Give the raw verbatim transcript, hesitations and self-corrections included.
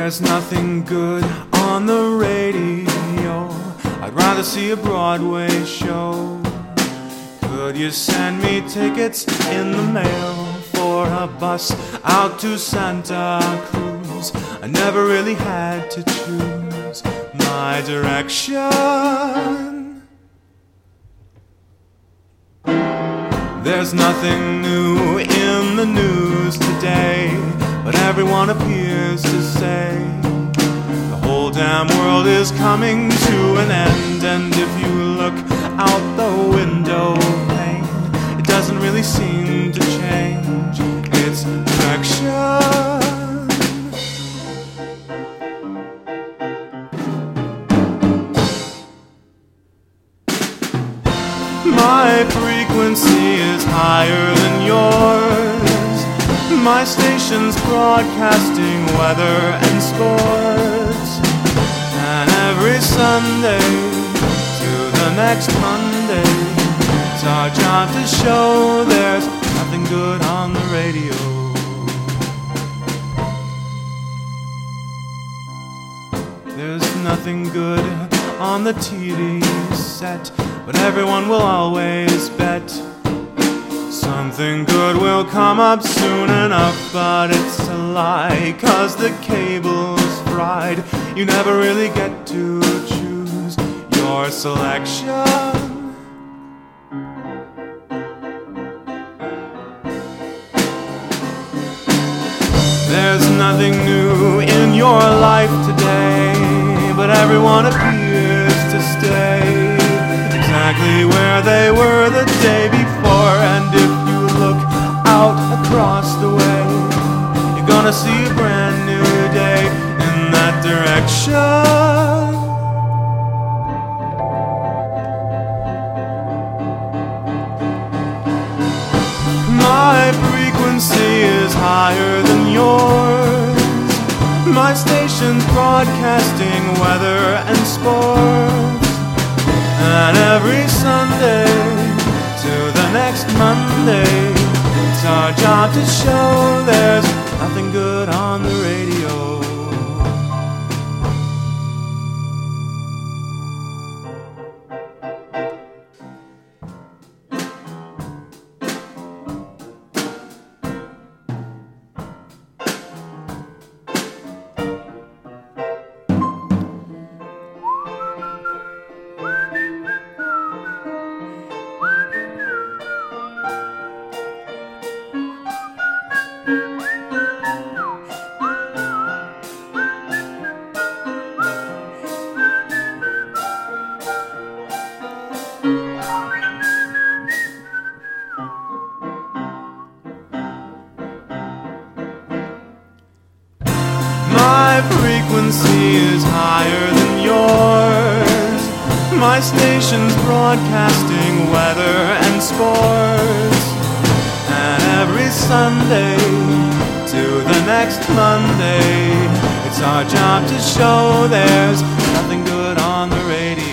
There's nothing good on the radio. I'd rather see a Broadway show. Could you send me tickets in the mail for a bus out to Santa Cruz? I never really had to choose my direction. There's nothing new in the news today, but everyone appears to say the whole damn world is coming to an end. And if you look out the window pane, it doesn't really seem to change its direction. My frequency is higher than yours. My station's broadcasting weather and sports, and every Sunday to the next Monday, it's our job to show there's nothing good on the radio. There's nothing good on the T V set, but everyone will always bet something good will come up soon enough. But it's a lie, cause the cable's fried. You never really get to choose your selection. There's nothing new in your life today, but everyone appears to stay exactly where they were the day before. And if you look out across the way, you're gonna see a brand new day in that direction. My frequency is higher than yours. My station's broadcasting weather and sports, and every Sunday to the next Monday, it's our job to show there's nothing good on the radio. My frequency is higher than yours. My station's broadcasting weather and sports, and every Sunday to the next Monday, it's our job to show there's nothing good on the radio.